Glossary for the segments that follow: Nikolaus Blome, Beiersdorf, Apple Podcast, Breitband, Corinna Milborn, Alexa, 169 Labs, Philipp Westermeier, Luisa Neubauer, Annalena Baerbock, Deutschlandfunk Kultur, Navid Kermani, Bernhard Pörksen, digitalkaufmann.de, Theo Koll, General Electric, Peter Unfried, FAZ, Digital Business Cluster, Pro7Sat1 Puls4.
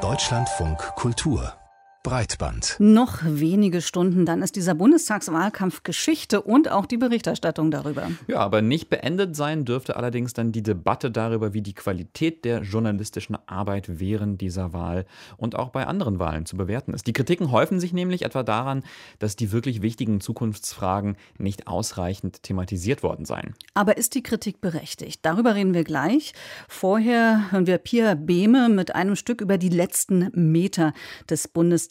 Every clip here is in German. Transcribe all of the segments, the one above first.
Deutschlandfunk Kultur Breitband. Noch wenige Stunden, dann ist dieser Bundestagswahlkampf Geschichte und auch die Berichterstattung darüber. Ja, aber nicht beendet sein dürfte allerdings dann die Debatte darüber, wie die Qualität der journalistischen Arbeit während dieser Wahl und auch bei anderen Wahlen zu bewerten ist. Die Kritiken häufen sich nämlich etwa daran, dass die wirklich wichtigen Zukunftsfragen nicht ausreichend thematisiert worden seien. Aber ist die Kritik berechtigt? Darüber reden wir gleich. Vorher hören wir Pia Behme mit einem Stück über die letzten Meter des Bundestagswahlkampfs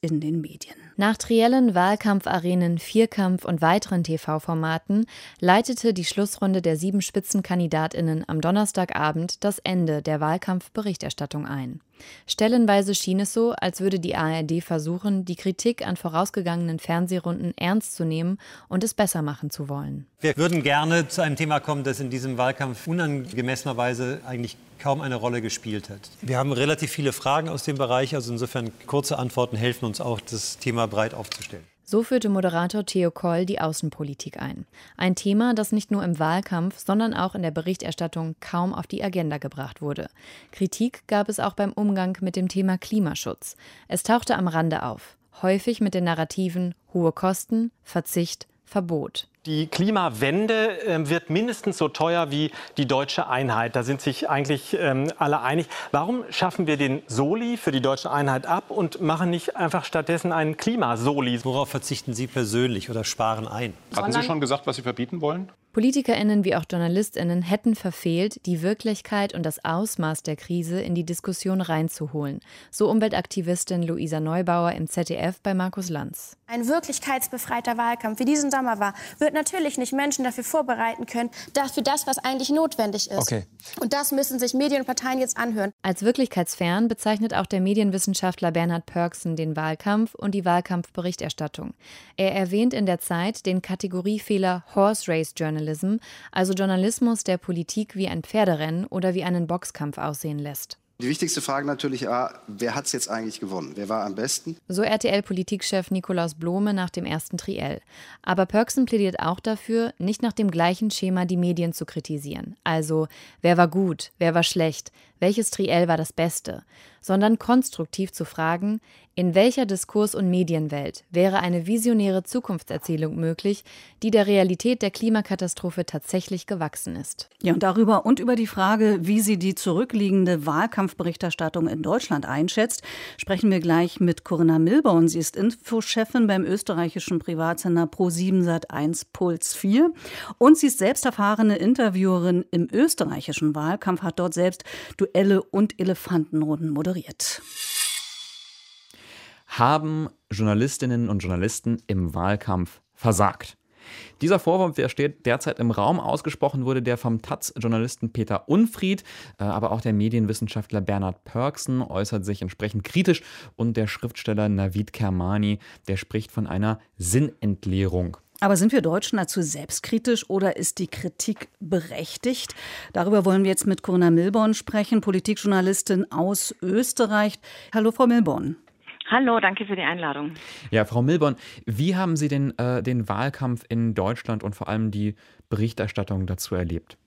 in den Medien. Nach Triellen, Wahlkampfarenen, Vierkampf und weiteren TV-Formaten leitete die Schlussrunde der 7 SpitzenkandidatInnen am Donnerstagabend das Ende der Wahlkampfberichterstattung ein. Stellenweise schien es so, als würde die ARD versuchen, die Kritik an vorausgegangenen Fernsehrunden ernst zu nehmen und es besser machen zu wollen. Wir würden gerne zu einem Thema kommen, das in diesem Wahlkampf unangemessenerweise eigentlich kaum eine Rolle gespielt hat. Wir haben relativ viele Fragen aus dem Bereich, also insofern kurze Antworten helfen uns auch, das Thema breit aufzustellen. So führte Moderator Theo Koll die Außenpolitik ein. Ein Thema, das nicht nur im Wahlkampf, sondern auch in der Berichterstattung kaum auf die Agenda gebracht wurde. Kritik gab es auch beim Umgang mit dem Thema Klimaschutz. Es tauchte am Rande auf, häufig mit den Narrativen hohe Kosten, Verzicht, Verbot. Die Klimawende wird mindestens so teuer wie die deutsche Einheit. Da sind sich eigentlich alle einig. Warum schaffen wir den Soli für die deutsche Einheit ab und machen nicht einfach stattdessen einen Klimasoli? Worauf verzichten Sie persönlich oder sparen ein? Hatten Sie schon gesagt, was Sie verbieten wollen? PolitikerInnen wie auch JournalistInnen hätten verfehlt, die Wirklichkeit und das Ausmaß der Krise in die Diskussion reinzuholen. So Umweltaktivistin Luisa Neubauer im ZDF bei Markus Lanz. Ein wirklichkeitsbefreiter Wahlkampf, wie diesen Sommer war, wird natürlich nicht Menschen dafür vorbereiten können, für das, was eigentlich notwendig ist. Okay. Und das müssen sich Medien und Parteien jetzt anhören. Als wirklichkeitsfern bezeichnet auch der Medienwissenschaftler Bernhard Pörksen den Wahlkampf und die Wahlkampfberichterstattung. Er erwähnt in der Zeit den Kategoriefehler Horse Race Journalism, also Journalismus, der Politik wie ein Pferderennen oder wie einen Boxkampf aussehen lässt. Die wichtigste Frage natürlich war, wer hat es jetzt eigentlich gewonnen? Wer war am besten? So RTL-Politikchef Nikolaus Blome nach dem ersten Triell. Aber Pörksen plädiert auch dafür, nicht nach dem gleichen Schema die Medien zu kritisieren. Also, wer war gut, wer war schlecht, welches Triell war das Beste? Sondern konstruktiv zu fragen, in welcher Diskurs- und Medienwelt wäre eine visionäre Zukunftserzählung möglich, die der Realität der Klimakatastrophe tatsächlich gewachsen ist. Ja, und darüber und über die Frage, wie sie die zurückliegende Wahlkampf Berichterstattung in Deutschland einschätzt, sprechen wir gleich mit Corinna Milborn. Sie ist Infochefin beim österreichischen Privatsender Pro7Sat1 Puls4 und sie ist selbst erfahrene Interviewerin im österreichischen Wahlkampf, hat dort selbst Duelle und Elefantenrunden moderiert. Haben Journalistinnen und Journalisten im Wahlkampf versagt? Dieser Vorwurf, der steht derzeit im Raum, ausgesprochen wurde der vom taz-Journalisten Peter Unfried, aber auch der Medienwissenschaftler Bernhard Pörksen äußert sich entsprechend kritisch und der Schriftsteller Navid Kermani, der spricht von einer Sinnentleerung. Aber sind wir Deutschen dazu selbstkritisch oder ist die Kritik berechtigt? Darüber wollen wir jetzt mit Corinna Milborn sprechen, Politikjournalistin aus Österreich. Hallo Frau Milborn. Hallo, danke für die Einladung. Ja, Frau Milborn, wie haben Sie den Wahlkampf in Deutschland und vor allem die Berichterstattung dazu erlebt?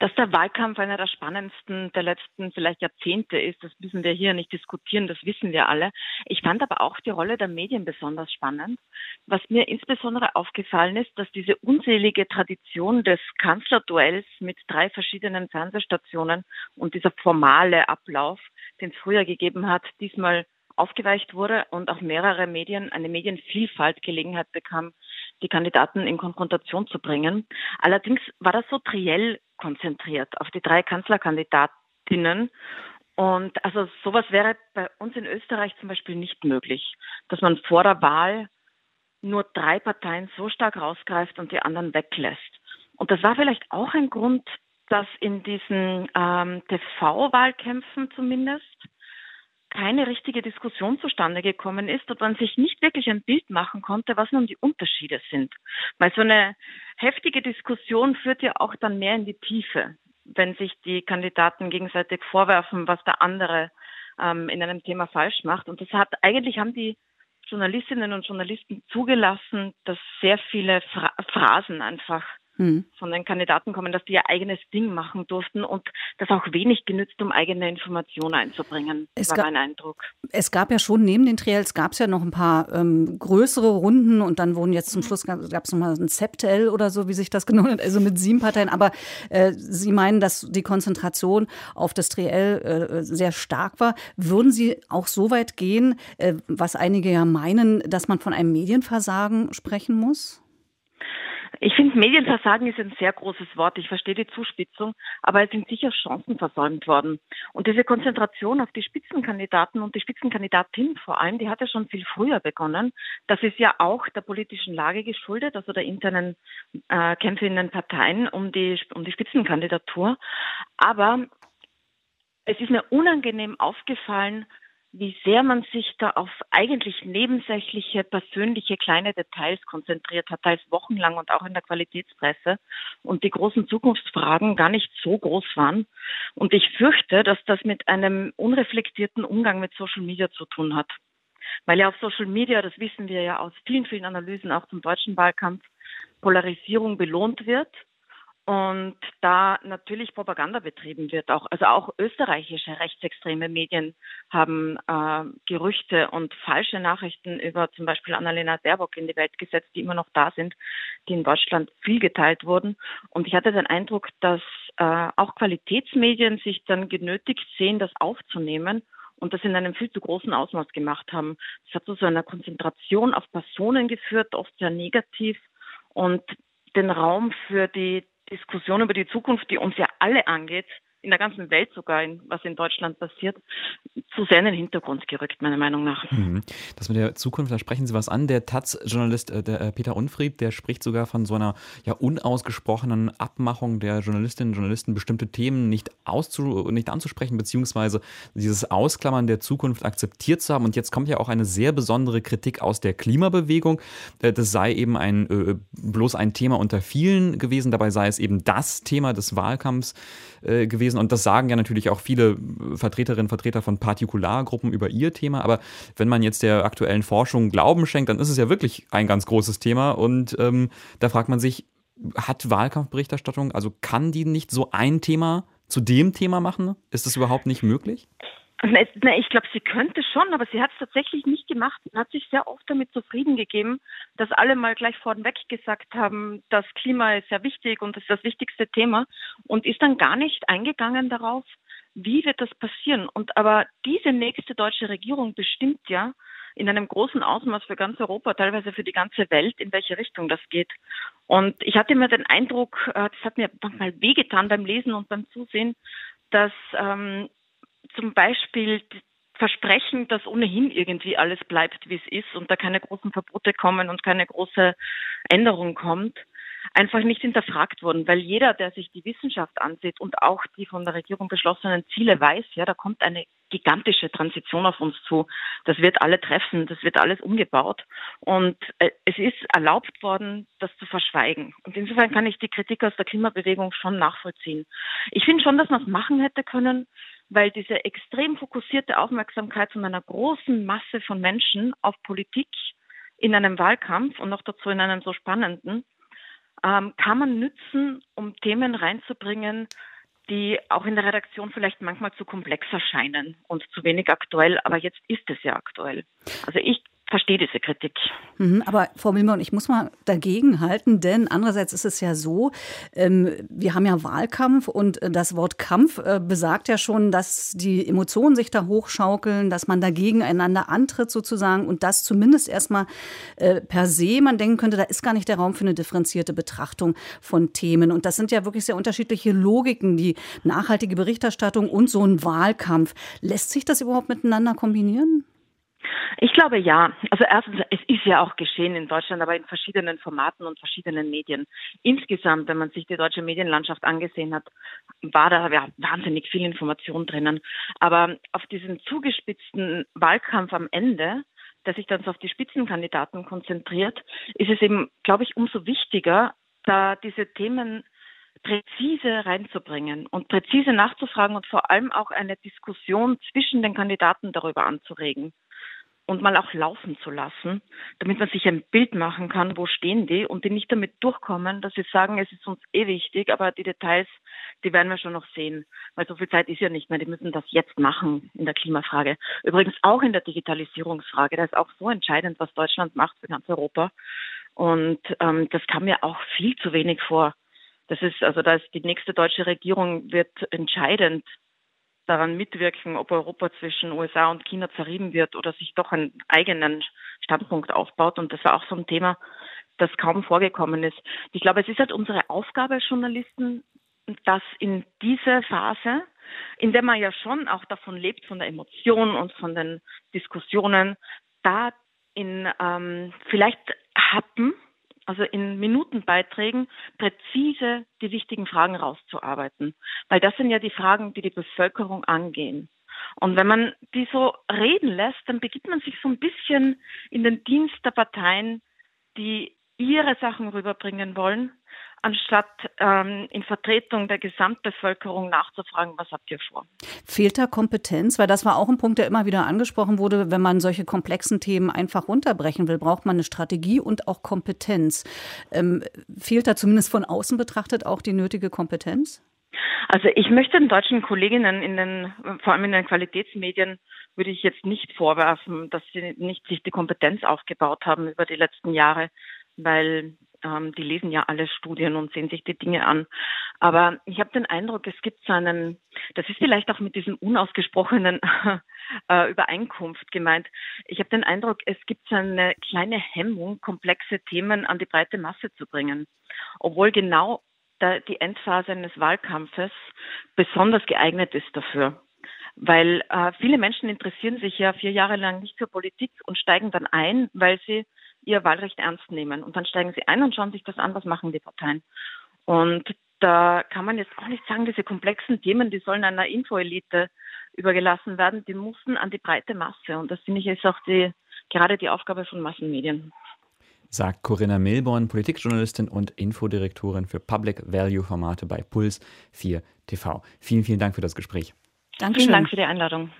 Dass der Wahlkampf einer der spannendsten der letzten vielleicht Jahrzehnte ist, das müssen wir hier nicht diskutieren, das wissen wir alle. Ich fand aber auch die Rolle der Medien besonders spannend. Was mir insbesondere aufgefallen ist, dass diese unselige Tradition des Kanzlerduells mit 3 verschiedenen Fernsehstationen und dieser formale Ablauf, den es früher gegeben hat, diesmal aufgeweicht wurde und auch mehrere Medien eine Medienvielfalt Gelegenheit bekam, die Kandidaten in Konfrontation zu bringen. Allerdings war das so triell konzentriert auf die 3 Kanzlerkandidatinnen. Und also sowas wäre bei uns in Österreich zum Beispiel nicht möglich, dass man vor der Wahl nur 3 Parteien so stark rausgreift und die anderen weglässt. Und das war vielleicht auch ein Grund, dass in diesen TV-Wahlkämpfen zumindest keine richtige Diskussion zustande gekommen ist und man sich nicht wirklich ein Bild machen konnte, was nun die Unterschiede sind. Weil so eine heftige Diskussion führt ja auch dann mehr in die Tiefe, wenn sich die Kandidaten gegenseitig vorwerfen, was der andere in einem Thema falsch macht. Und das haben die Journalistinnen und Journalisten zugelassen, dass sehr viele Phrasen einfach von den Kandidaten kommen, dass die ihr eigenes Ding machen durften und das auch wenig genützt, um eigene Informationen einzubringen, war mein Eindruck. Es gab ja schon neben den Trials gab es ja noch ein paar größere Runden und dann wurden jetzt zum Schluss, gab es nochmal ein Septel oder so, wie sich das genannt hat, also mit 7 Parteien. Aber Sie meinen, dass die Konzentration auf das Triell sehr stark war. Würden Sie auch so weit gehen, was einige ja meinen, dass man von einem Medienversagen sprechen muss? Ich finde, Medienversagen ist ein sehr großes Wort. Ich verstehe die Zuspitzung, aber es sind sicher Chancen versäumt worden. Und diese Konzentration auf die Spitzenkandidaten und die Spitzenkandidatin vor allem, die hat ja schon viel früher begonnen. Das ist ja auch der politischen Lage geschuldet, also der internen Kämpfe in den Parteien um die Spitzenkandidatur. Aber es ist mir unangenehm aufgefallen, wie sehr man sich da auf eigentlich nebensächliche, persönliche, kleine Details konzentriert hat, teils wochenlang und auch in der Qualitätspresse und die großen Zukunftsfragen gar nicht so groß waren. Und ich fürchte, dass das mit einem unreflektierten Umgang mit Social Media zu tun hat. Weil ja auf Social Media, das wissen wir ja aus vielen, vielen Analysen, auch zum deutschen Wahlkampf, Polarisierung belohnt wird. Und da natürlich Propaganda betrieben wird, auch österreichische rechtsextreme Medien haben Gerüchte und falsche Nachrichten über zum Beispiel Annalena Baerbock in die Welt gesetzt, die immer noch da sind, die in Deutschland viel geteilt wurden. Und ich hatte den Eindruck, dass auch Qualitätsmedien sich dann genötigt sehen, das aufzunehmen und das in einem viel zu großen Ausmaß gemacht haben. Das hat zu so einer Konzentration auf Personen geführt, oft sehr negativ, und den Raum für die Diskussion über die Zukunft, die uns ja alle angeht, in der ganzen Welt sogar, was in Deutschland passiert, zu sehr in den Hintergrund gerückt, meiner Meinung nach. Mhm. Das mit der Zukunft, da sprechen Sie was an. Der Taz-Journalist der Peter Unfried, der spricht sogar von so einer unausgesprochenen Abmachung der Journalistinnen und Journalisten, bestimmte Themen nicht anzusprechen, beziehungsweise dieses Ausklammern der Zukunft akzeptiert zu haben. Und jetzt kommt ja auch eine sehr besondere Kritik aus der Klimabewegung. Das sei eben bloß ein Thema unter vielen gewesen. Dabei sei es eben das Thema des Wahlkampfs gewesen. Und das sagen ja natürlich auch viele Vertreterinnen und Vertreter von Partikulargruppen über ihr Thema. Aber wenn man jetzt der aktuellen Forschung Glauben schenkt, dann ist es ja wirklich ein ganz großes Thema. Und da fragt man sich, hat Wahlkampfberichterstattung, also kann die nicht so ein Thema zu dem Thema machen? Ist das überhaupt nicht möglich? Na, ich glaube, sie könnte schon, aber sie hat es tatsächlich nicht gemacht und hat sich sehr oft damit zufrieden gegeben, dass alle mal gleich vornweg gesagt haben, das Klima ist sehr wichtig und das ist das wichtigste Thema, und ist dann gar nicht eingegangen darauf, wie wird das passieren. Und aber diese nächste deutsche Regierung bestimmt ja in einem großen Ausmaß für ganz Europa, teilweise für die ganze Welt, in welche Richtung das geht. Und ich hatte immer den Eindruck, das hat mir manchmal wehgetan beim Lesen und beim Zusehen, dass zum Beispiel Versprechen, dass ohnehin irgendwie alles bleibt, wie es ist und da keine großen Verbote kommen und keine große Änderung kommt, einfach nicht hinterfragt wurden. Weil jeder, der sich die Wissenschaft ansieht und auch die von der Regierung beschlossenen Ziele weiß, ja, da kommt eine gigantische Transition auf uns zu. Das wird alle treffen, das wird alles umgebaut. Und es ist erlaubt worden, das zu verschweigen. Und insofern kann ich die Kritik aus der Klimabewegung schon nachvollziehen. Ich finde schon, dass man es machen hätte können, weil diese extrem fokussierte Aufmerksamkeit von einer großen Masse von Menschen auf Politik in einem Wahlkampf und noch dazu in einem so spannenden, kann man nützen, um Themen reinzubringen, die auch in der Redaktion vielleicht manchmal zu komplex erscheinen und zu wenig aktuell. Aber jetzt ist es ja aktuell. Also ich verstehe diese Kritik. Aber Frau Milborn, ich muss mal dagegen halten, denn andererseits ist es ja so, wir haben ja Wahlkampf und das Wort Kampf besagt ja schon, dass die Emotionen sich da hochschaukeln, dass man da gegeneinander antritt sozusagen und das zumindest erstmal per se man denken könnte, da ist gar nicht der Raum für eine differenzierte Betrachtung von Themen. Und das sind ja wirklich sehr unterschiedliche Logiken, die nachhaltige Berichterstattung und so ein Wahlkampf. Lässt sich das überhaupt miteinander kombinieren? Ich glaube, ja. Also erstens, es ist ja auch geschehen in Deutschland, aber in verschiedenen Formaten und verschiedenen Medien. Insgesamt, wenn man sich die deutsche Medienlandschaft angesehen hat, war da wahnsinnig viel Information drinnen. Aber auf diesen zugespitzten Wahlkampf am Ende, der sich dann so auf die Spitzenkandidaten konzentriert, ist es eben, glaube ich, umso wichtiger, da diese Themen präzise reinzubringen und präzise nachzufragen und vor allem auch eine Diskussion zwischen den Kandidaten darüber anzuregen. und mal auch laufen zu lassen, damit man sich ein Bild machen kann, wo stehen die, und die nicht damit durchkommen, dass sie sagen, es ist uns eh wichtig, aber die Details, die werden wir schon noch sehen, weil so viel Zeit ist ja nicht mehr, die müssen das jetzt machen in der Klimafrage. Übrigens auch in der Digitalisierungsfrage, da ist auch so entscheidend, was Deutschland macht für ganz Europa, und das kam mir auch viel zu wenig vor. Das ist, also da ist die nächste deutsche Regierung wird entscheidend daran mitwirken, ob Europa zwischen USA und China zerrieben wird oder sich doch einen eigenen Standpunkt aufbaut. Und das war auch so ein Thema, das kaum vorgekommen ist. Ich glaube, es ist halt unsere Aufgabe als Journalisten, dass in dieser Phase, in der man ja schon auch davon lebt, von der Emotion und von den Diskussionen, da in vielleicht Happen, also in Minutenbeiträgen, präzise die wichtigen Fragen rauszuarbeiten. Weil das sind ja die Fragen, die die Bevölkerung angehen. Und wenn man die so reden lässt, dann begibt man sich so ein bisschen in den Dienst der Parteien, die ihre Sachen rüberbringen wollen, anstatt in Vertretung der Gesamtbevölkerung nachzufragen, was habt ihr vor? Fehlt da Kompetenz? Weil das war auch ein Punkt, der immer wieder angesprochen wurde. Wenn man solche komplexen Themen einfach runterbrechen will, braucht man eine Strategie und auch Kompetenz. Fehlt da zumindest von außen betrachtet auch die nötige Kompetenz? Also ich möchte den deutschen Kolleginnen, vor allem in den Qualitätsmedien, würde ich jetzt nicht vorwerfen, dass sie nicht sich die Kompetenz aufgebaut haben über die letzten Jahre, weil die lesen ja alle Studien und sehen sich die Dinge an. Aber ich habe den Eindruck, es gibt so einen, das ist vielleicht auch mit diesem unausgesprochenen Übereinkunft gemeint, ich habe den Eindruck, es gibt so eine kleine Hemmung, komplexe Themen an die breite Masse zu bringen. Obwohl genau die Endphase eines Wahlkampfes besonders geeignet ist dafür. Weil viele Menschen interessieren sich ja 4 Jahre lang nicht für Politik und steigen dann ein, weil sie ihr Wahlrecht ernst nehmen. Und dann steigen sie ein und schauen sich das an, was machen die Parteien. Und da kann man jetzt auch nicht sagen, diese komplexen Themen, die sollen einer Infoelite übergelassen werden, die müssen an die breite Masse. Und das, finde ich, ist auch gerade die Aufgabe von Massenmedien. Sagt Corinna Milborn, Politikjournalistin und Infodirektorin für Public-Value-Formate bei Puls4 TV. Vielen, vielen Dank für das Gespräch. Dankeschön. Vielen Dank für die Einladung.